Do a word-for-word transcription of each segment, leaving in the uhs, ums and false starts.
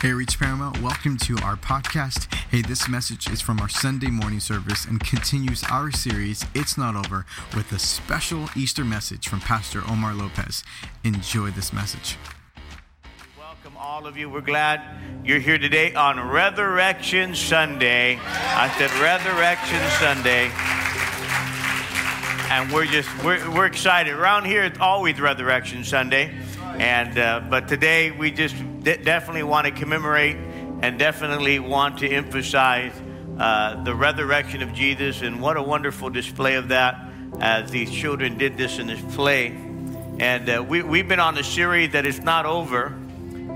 Hey, Reach Paramount, welcome to our podcast. Hey, this message is from our Sunday morning service and continues our series, It's Not Over, with a special Easter message from Pastor Omar Lopez. Enjoy this message. Welcome, all of you. We're glad you're here today on Resurrection Sunday. I said Resurrection Sunday. And we're just, we're, we're excited. Around here, it's always Resurrection Sunday. And, uh, but today we just de- definitely want to commemorate and definitely want to emphasize uh, the resurrection of Jesus, and what a wonderful display of that as these children did this in this play. And uh, we, we've been on a series that is not over,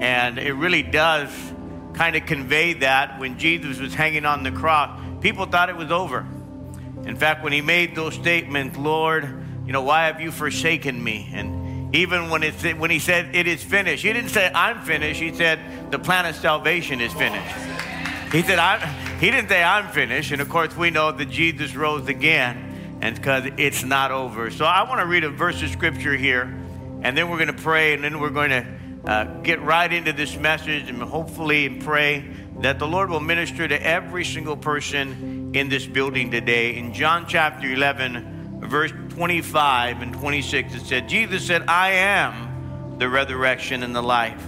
and it really does kind of convey that when Jesus was hanging on the cross, people thought it was over. In fact, when he made those statements, Lord, you know, why have you forsaken me? And even when it when he said, it is finished, he didn't say, I'm finished. He said, the plan of salvation is finished. He said, I'm, he didn't say, I'm finished. And of course, we know that Jesus rose again, and because it's not over. So I want to read a verse of scripture here, and then we're going to pray, and then we're going to uh, get right into this message, and hopefully pray that the Lord will minister to every single person in this building today. In John chapter eleven, verse twenty-five and twenty-six, it said, Jesus said, I am the resurrection and the life.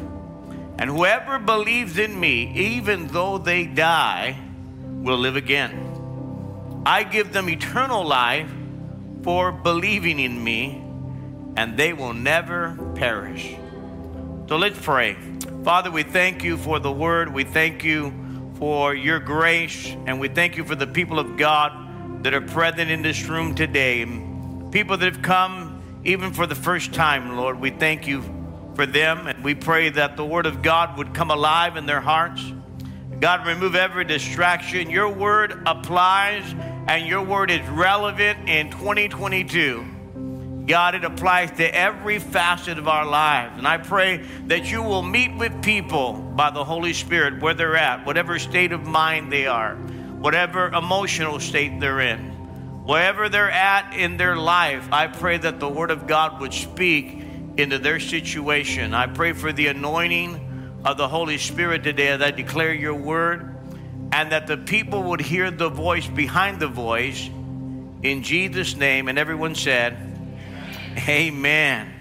And whoever believes in me, even though they die, will live again. I give them eternal life for believing in me, and they will never perish. So let's pray. Father, we thank you for the word. We thank you for your grace, and we thank you for the people of God that are present in this room today, people that have come even for the first time, Lord. We thank you for them, and we pray that the word of God would come alive in their hearts. God, remove every distraction. Your word applies, and your word is relevant in twenty twenty-two. God, it applies to every facet of our lives, and I pray that you will meet with people by the Holy Spirit where they're at, whatever state of mind they are, whatever emotional state they're in, wherever they're at in their life. I pray that the word of God would speak into their situation. I pray for the anointing of the Holy Spirit today as I declare your word, and that the people would hear the voice behind the voice, in Jesus' name. And everyone said, amen. Amen.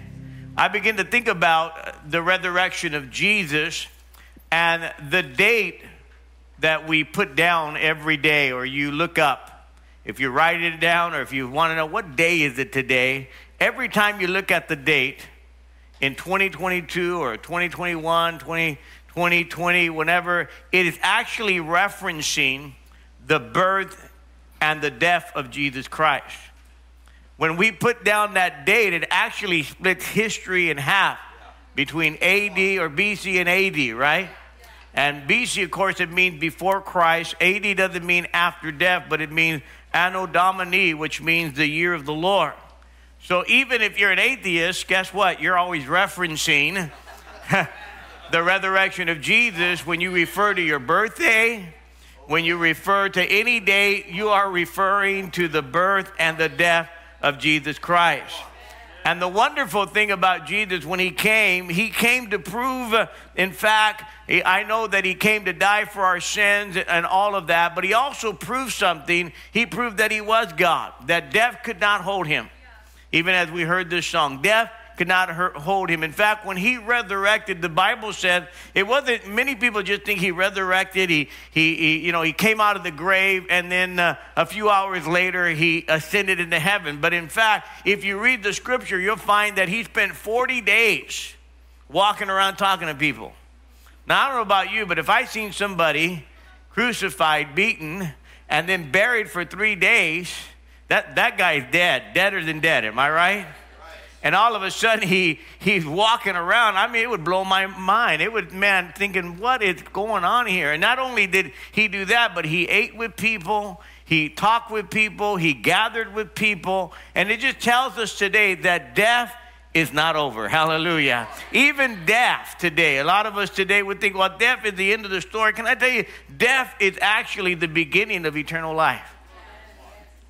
I begin to think about the resurrection of Jesus and the date that we put down every day, or you look up. If you write it down, or if you want to know what day is it today, every time you look at the date in twenty twenty-two or twenty twenty-one, twenty twenty, whenever, it is actually referencing the birth and the death of Jesus Christ. When we put down that date, it actually splits history in half between A D or B C and A D, right? And B C, of course, it means before Christ. A D doesn't mean after death, but it means Anno Domini, which means the year of the Lord. So even if you're an atheist, guess what? You're always referencing the resurrection of Jesus when you refer to your birthday. When you refer to any day, you are referring to the birth and the death of Jesus Christ. And the wonderful thing about Jesus, when he came, he came to prove, uh, in fact, I know that he came to die for our sins and all of that, but he also proved something. He proved that he was God, that death could not hold him. Even as we heard this song, death could not hurt, hold him. In fact, when he resurrected, the Bible says, it wasn't, many people just think he resurrected, he, he, he you know, he came out of the grave, and then uh, a few hours later, he ascended into heaven. But in fact, if you read the scripture, you'll find that he spent forty days walking around talking to people. Now, I don't know about you, but if I seen somebody crucified, beaten, and then buried for three days, that, that guy's dead, deader than dead, am I right? And all of a sudden, he he's walking around. I mean, it would blow my mind. It would, man, thinking, what is going on here? And not only did he do that, but he ate with people. He talked with people. He gathered with people. And it just tells us today that death is not over. Hallelujah. Even death today. A lot of us today would think, well, death is the end of the story. Can I tell you, death is actually the beginning of eternal life.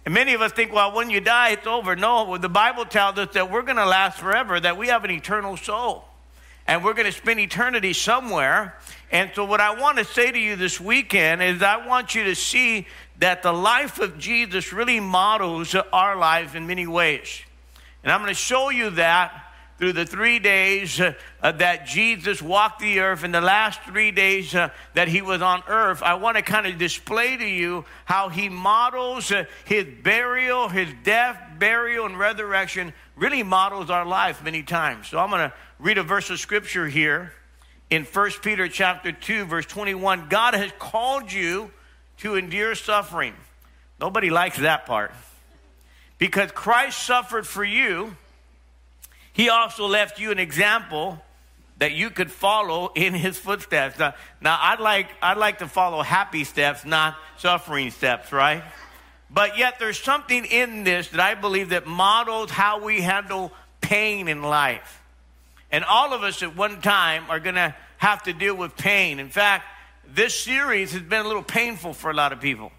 And many of us think, well, when you die, it's over. No, the Bible tells us that we're going to last forever, that we have an eternal soul. and we're going to spend eternity somewhere. And so what I want to say to you this weekend is I want you to see that the life of Jesus really models our life in many ways. And I'm going to show you that through the three days uh, that Jesus walked the earth, and the last three days uh, that he was on earth. I want to kind of display to you how he models uh, his burial, his death, burial, and resurrection really models our life many times. So I'm going to read a verse of scripture here in First Peter chapter two, verse twenty-one. God has called you to endure suffering. Nobody likes that part. Because Christ suffered for you, he also left you an example that you could follow in his footsteps. Now, now I'd like I'd like to follow happy steps, not suffering steps, right? But yet there's something in this that I believe that models how we handle pain in life. And all of us at one time are going to have to deal with pain. In fact, this series has been a little painful for a lot of people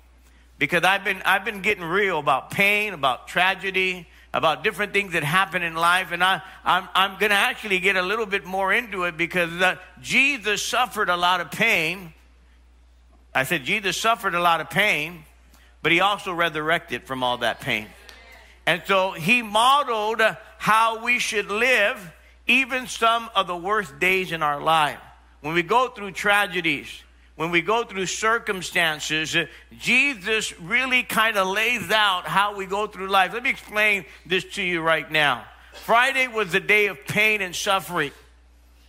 because I've been I've been getting real about pain, about tragedy, about different things that happen in life. And I, I'm, I'm going to actually get a little bit more into it because the, Jesus suffered a lot of pain. I said Jesus suffered a lot of pain, but he also resurrected from all that pain. And so he modeled how we should live even some of the worst days in our life. When we go through tragedies, when we go through circumstances, Jesus really kind of lays out how we go through life. Let me explain this to you right now. Friday was the day of pain and suffering.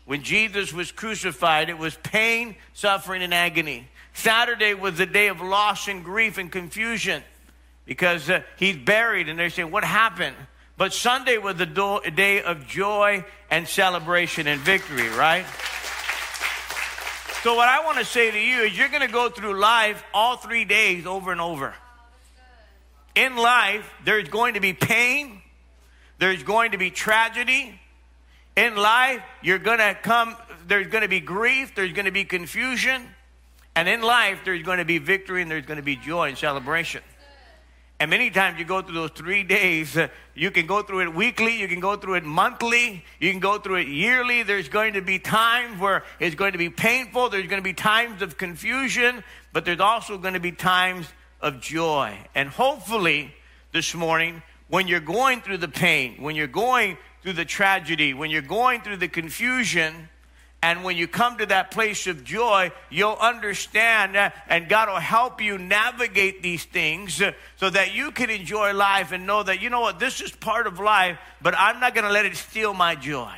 When Jesus was crucified, it was pain, suffering, and agony. Saturday was the day of loss and grief and confusion because uh, he's buried, and they're saying, what happened? But Sunday was the do- day of joy and celebration and victory, right? So what I want to say to you is you're going to go through life all three days over and over. In life, there's going to be pain. There's going to be tragedy. In life, you're going to come, there's going to be grief. There's going to be confusion. And in life, there's going to be victory, and there's going to be joy and celebration. And many times you go through those three days. Uh, you can go through it weekly. You can go through it monthly. You can go through it yearly. There's going to be times where it's going to be painful. There's going to be times of confusion. But there's also going to be times of joy. And hopefully this morning, when you're going through the pain, when you're going through the tragedy, when you're going through the confusion, and when you come to that place of joy, you'll understand, uh, and God will help you navigate these things uh, so that you can enjoy life and know that, you know what, this is part of life, but I'm not going to let it steal my joy.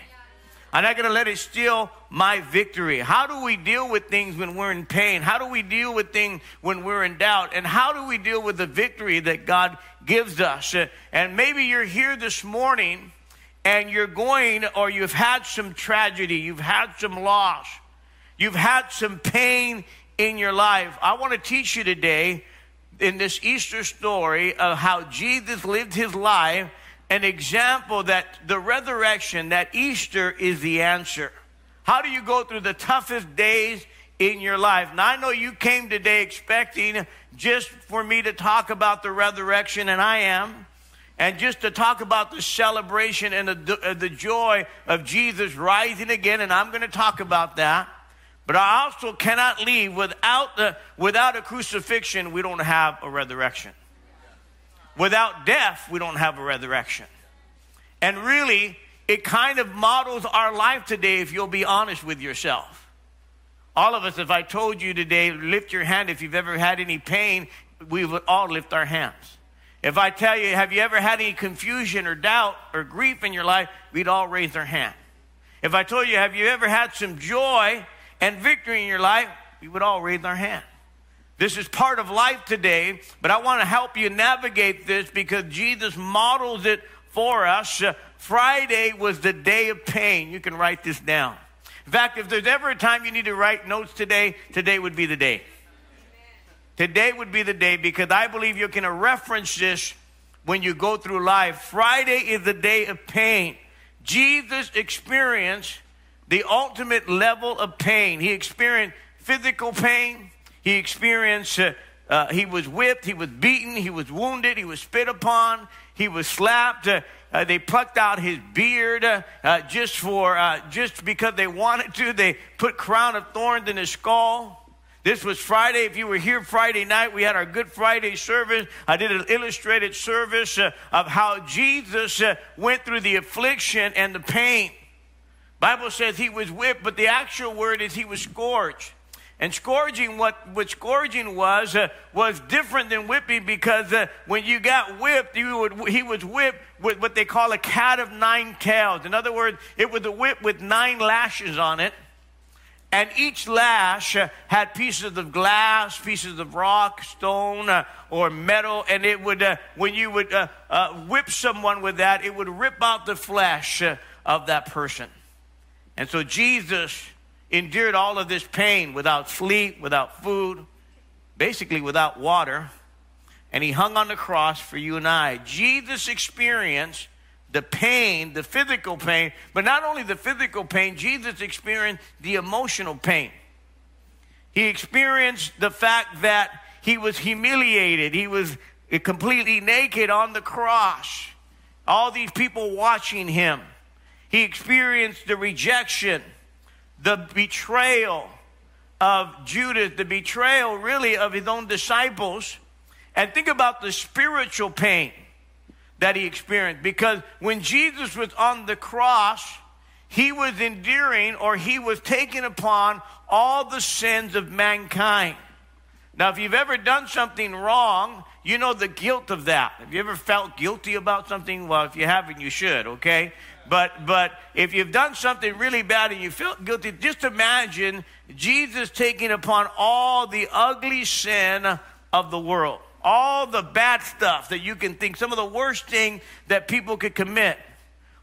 I'm not going to let it steal my victory. How do we deal with things when we're in pain? How do we deal with things when we're in doubt? And how do we deal with the victory that God gives us? Uh, and maybe you're here this morning, and you're going, or you've had some tragedy, you've had some loss, you've had some pain in your life. I want to teach you today in this Easter story of how Jesus lived his life, an example that the resurrection, that Easter is the answer. How do you go through the toughest days in your life? Now, I know you came today expecting just for me to talk about the resurrection, and I am. And just to talk about the celebration and the, the joy of Jesus rising again, and I'm going to talk about that. But I also cannot leave without the, without a crucifixion, we don't have a resurrection. Without death, we don't have a resurrection. And really, it kind of models our life today if you'll be honest with yourself. All of us, if I told you today, lift your hand if you've ever had any pain, we would all lift our hands. If I tell you, have you ever had any confusion or doubt or grief in your life, we'd all raise our hand. If I told you, have you ever had some joy and victory in your life, we would all raise our hand. This is part of life today, but I want to help you navigate this because Jesus models it for us. Friday was the day of pain. You can write this down. In fact, if there's ever a time you need to write notes today, today would be the day. Today would be the day because I believe you're going to reference this when you go through life. Friday is the day of pain. Jesus experienced the ultimate level of pain. He experienced physical pain. He experienced, uh, uh, he was whipped, he was beaten, he was wounded, he was spit upon, he was slapped. Uh, Uh, they plucked out his beard uh, just for uh, just because they wanted to. They put crown of thorns in his skull. This was Friday. If you were here Friday night, we had our Good Friday service. I did an illustrated service uh, of how Jesus uh, went through the affliction and the pain. Bible says he was whipped, but the actual word is he was scourged. And scourging, what, what scourging was, uh, was different than whipping, because uh, when you got whipped, you would, he was whipped with what they call a cat of nine tails. In other words, it was a whip with nine lashes on it. And each lash uh, had pieces of glass, pieces of rock, stone, uh, or metal. And it would, uh, when you would uh, uh, whip someone with that, it would rip out the flesh uh, of that person. And so Jesus endured all of this pain without sleep, without food, basically without water, and he hung on the cross for you and I. Jesus experienced the pain, the physical pain, but not only the physical pain, Jesus experienced the emotional pain. He experienced the fact that he was humiliated. He was completely naked on the cross. All these people watching him. He experienced the rejection, the betrayal of Judas, the betrayal really of his own disciples. And think about the spiritual pain that he experienced, because when Jesus was on the cross, he was enduring, or he was taking upon all the sins of mankind. Now, if you've ever done something wrong, you know the guilt of that. Have you ever felt guilty about something? Well, if you haven't, you should, okay? But but if you've done something really bad and you feel guilty, just imagine Jesus taking upon all the ugly sin of the world. All the bad stuff that you can think, some of the worst thing that people could commit.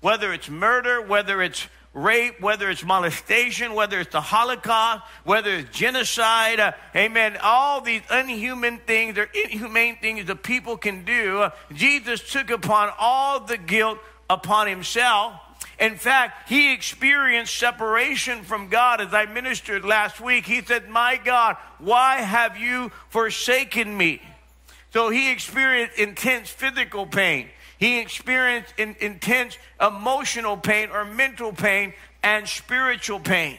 Whether it's murder, whether it's rape, whether it's molestation, whether it's the Holocaust, whether it's genocide, uh, amen, all these unhuman things or inhumane things that people can do, uh, Jesus took upon all the guilt upon himself. In fact, he experienced separation from God. As I ministered last week, he said, "My God, why have you forsaken me?" So he experienced intense physical pain. He experienced in, intense emotional pain or mental pain and spiritual pain.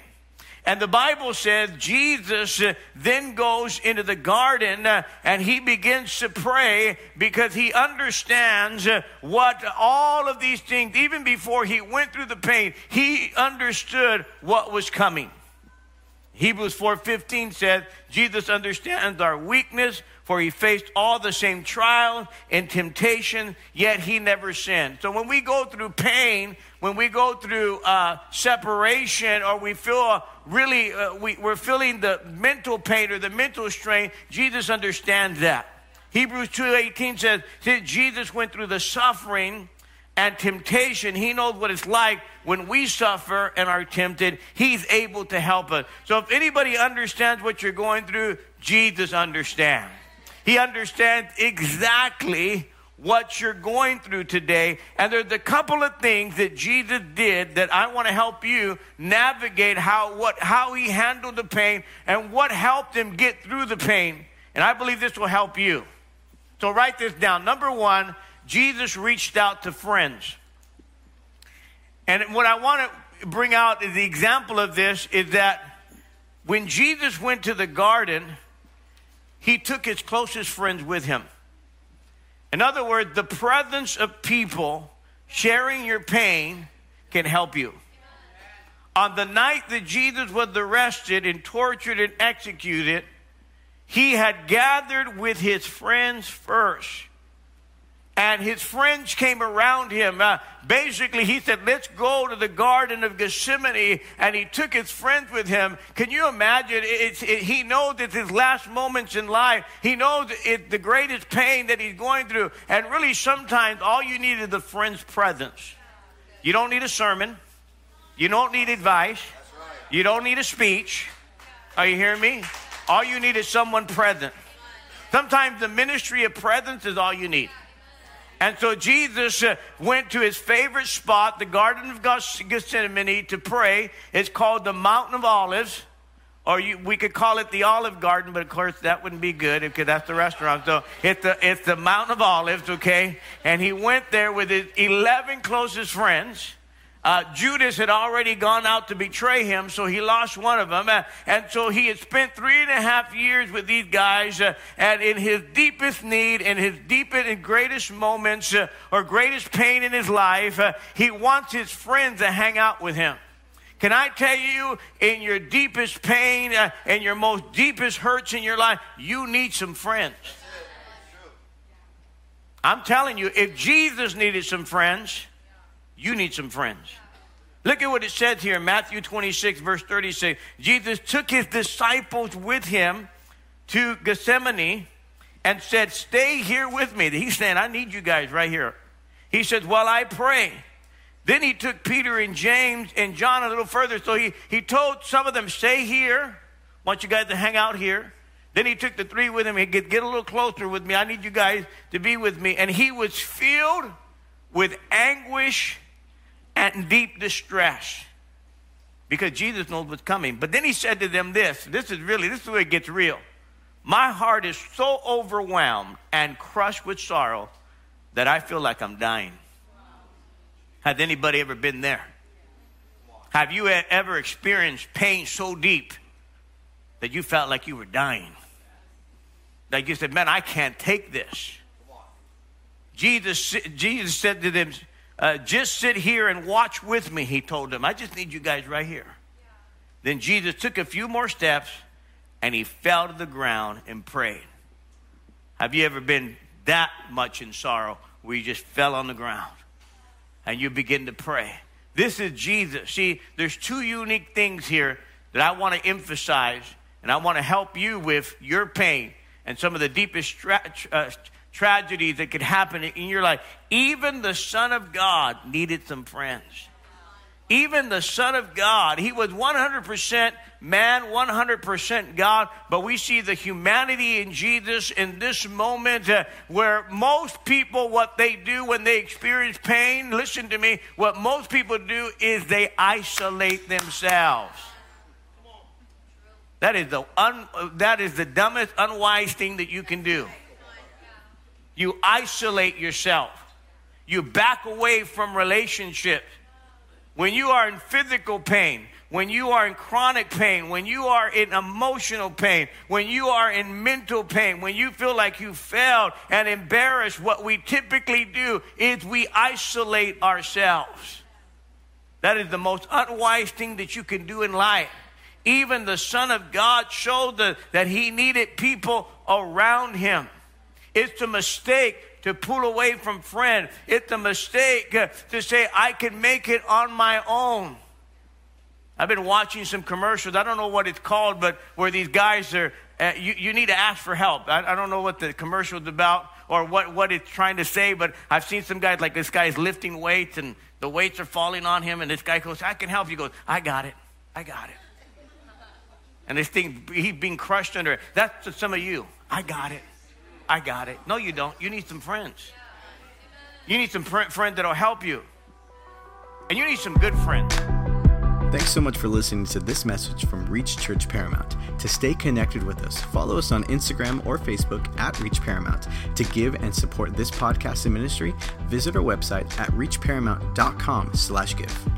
And the Bible says Jesus then goes into the garden and he begins to pray, because he understands what all of these things, even before he went through the pain, he understood what was coming. Hebrews four fifteen says, Jesus understands our weakness, for he faced all the same trials and temptation, yet he never sinned. So when we go through pain, when we go through uh, separation, or we feel really, uh, we, we're feeling the mental pain or the mental strain, Jesus understands that. Hebrews two eighteen says, since Jesus went through the suffering and temptation, he knows what it's like when we suffer and are tempted. He's able to help us. So if anybody understands what you're going through, Jesus understands. He understands exactly what you're going through today. And there's a couple of things that Jesus did that I want to help you navigate, how what how he handled the pain and what helped him get through the pain. And I believe this will help you. So write this down. Number one, Jesus reached out to friends. And what I want to bring out is the example of this is that when Jesus went to the garden, he took his closest friends with him. In other words, the presence of people sharing your pain can help you. On the night that Jesus was arrested and tortured and executed, he had gathered with his friends first. And his friends came around him. Uh, basically, he said, let's go to the Garden of Gethsemane. And he took his friends with him. Can you imagine? It's, it, he knows it's his last moments in life. He knows it's the greatest pain that he's going through. And really, sometimes all you need is the friend's presence. You don't need a sermon. You don't need advice. You don't need a speech. Are you hearing me? All you need is someone present. Sometimes the ministry of presence is all you need. And so Jesus uh, went to his favorite spot, the Garden of Gethsemane, to pray. It's called the Mountain of Olives, Or you, we could call it the Olive Garden, but of course that wouldn't be good because that's the restaurant. So it's the, it's the Mount of Olives, okay? And he went there with his eleven closest friends. Uh, Judas had already gone out to betray him, so he lost one of them. Uh, and so he had spent three and a half years with these guys. Uh, and in his deepest need, in his deepest and greatest moments, uh, or greatest pain in his life, uh, he wants his friends to hang out with him. Can I tell you, in your deepest pain and uh, your most deepest hurts in your life, you need some friends. I'm telling you, if Jesus needed some friends, you need some friends. Look at what it says here in Matthew twenty-six, verse thirty-six. Jesus took his disciples with him to Gethsemane and said, "Stay here with me." He's saying, I need you guys right here. He said, "While I pray." Then he took Peter and James and John a little further. So he, he told some of them, "Stay here. I want you guys to hang out here." Then he took the three with him. He said, "Get a little closer with me. I need you guys to be with me." And he was filled with anguish and deep distress, because Jesus knows what's coming. But then he said to them this. This is really, this is where it gets real. "My heart is so overwhelmed and crushed with sorrow that I feel like I'm dying." Has anybody ever been there? Have you ever experienced pain so deep that you felt like you were dying? Like you said, man, I can't take this. Jesus, Jesus said to them, Uh, "just sit here and watch with me," he told them. "I just need you guys right here." Yeah. Then Jesus took a few more steps and he fell to the ground and prayed. Have you ever been that much in sorrow where you just fell on the ground and you begin to pray? This is Jesus. See, there's two unique things here that I want to emphasize, and I want to help you with your pain and some of the deepest stretch. Uh, tragedies that could happen in your life. Even the Son of God needed some friends. Even the Son of God, he was one hundred percent man, one hundred percent God, but we see the humanity in Jesus in this moment uh, where most people, what they do when they experience pain, listen to me, what most people do is they isolate themselves. That is the un, that is the dumbest, unwise thing that you can do. You isolate yourself. You back away from relationships. When you are in physical pain, when you are in chronic pain, when you are in emotional pain, when you are in mental pain, when you feel like you failed and embarrassed, what we typically do is we isolate ourselves. That is the most unwise thing that you can do in life. Even the Son of God showed the, that he needed people around him. It's a mistake to pull away from friends. It's a mistake to say, I can make it on my own. I've been watching some commercials. I don't know what it's called, but where these guys are, uh, you, you need to ask for help. I, I don't know what the commercial is about or what, what it's trying to say, but I've seen some guys like this guy's lifting weights, and the weights are falling on him, and this guy goes, "I can help you." He goes, "I got it. I got it." And this thing, he's being crushed under it. That's some of you. "I got it. I got it." No, you don't. You need some friends. You need some pr- friends that'll help you. And you need some good friends. Thanks so much for listening to this message from Reach Church Paramount. To stay connected with us, follow us on Instagram or Facebook at Reach Paramount. To give and support this podcast and ministry, visit our website at reach paramount dot com slash give.